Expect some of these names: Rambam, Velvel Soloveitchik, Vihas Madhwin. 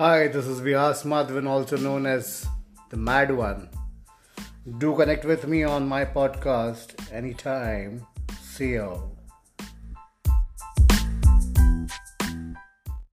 Hi, this is Vihas Madhwin, also known as the Mad One. Do connect with me on my podcast anytime. See you.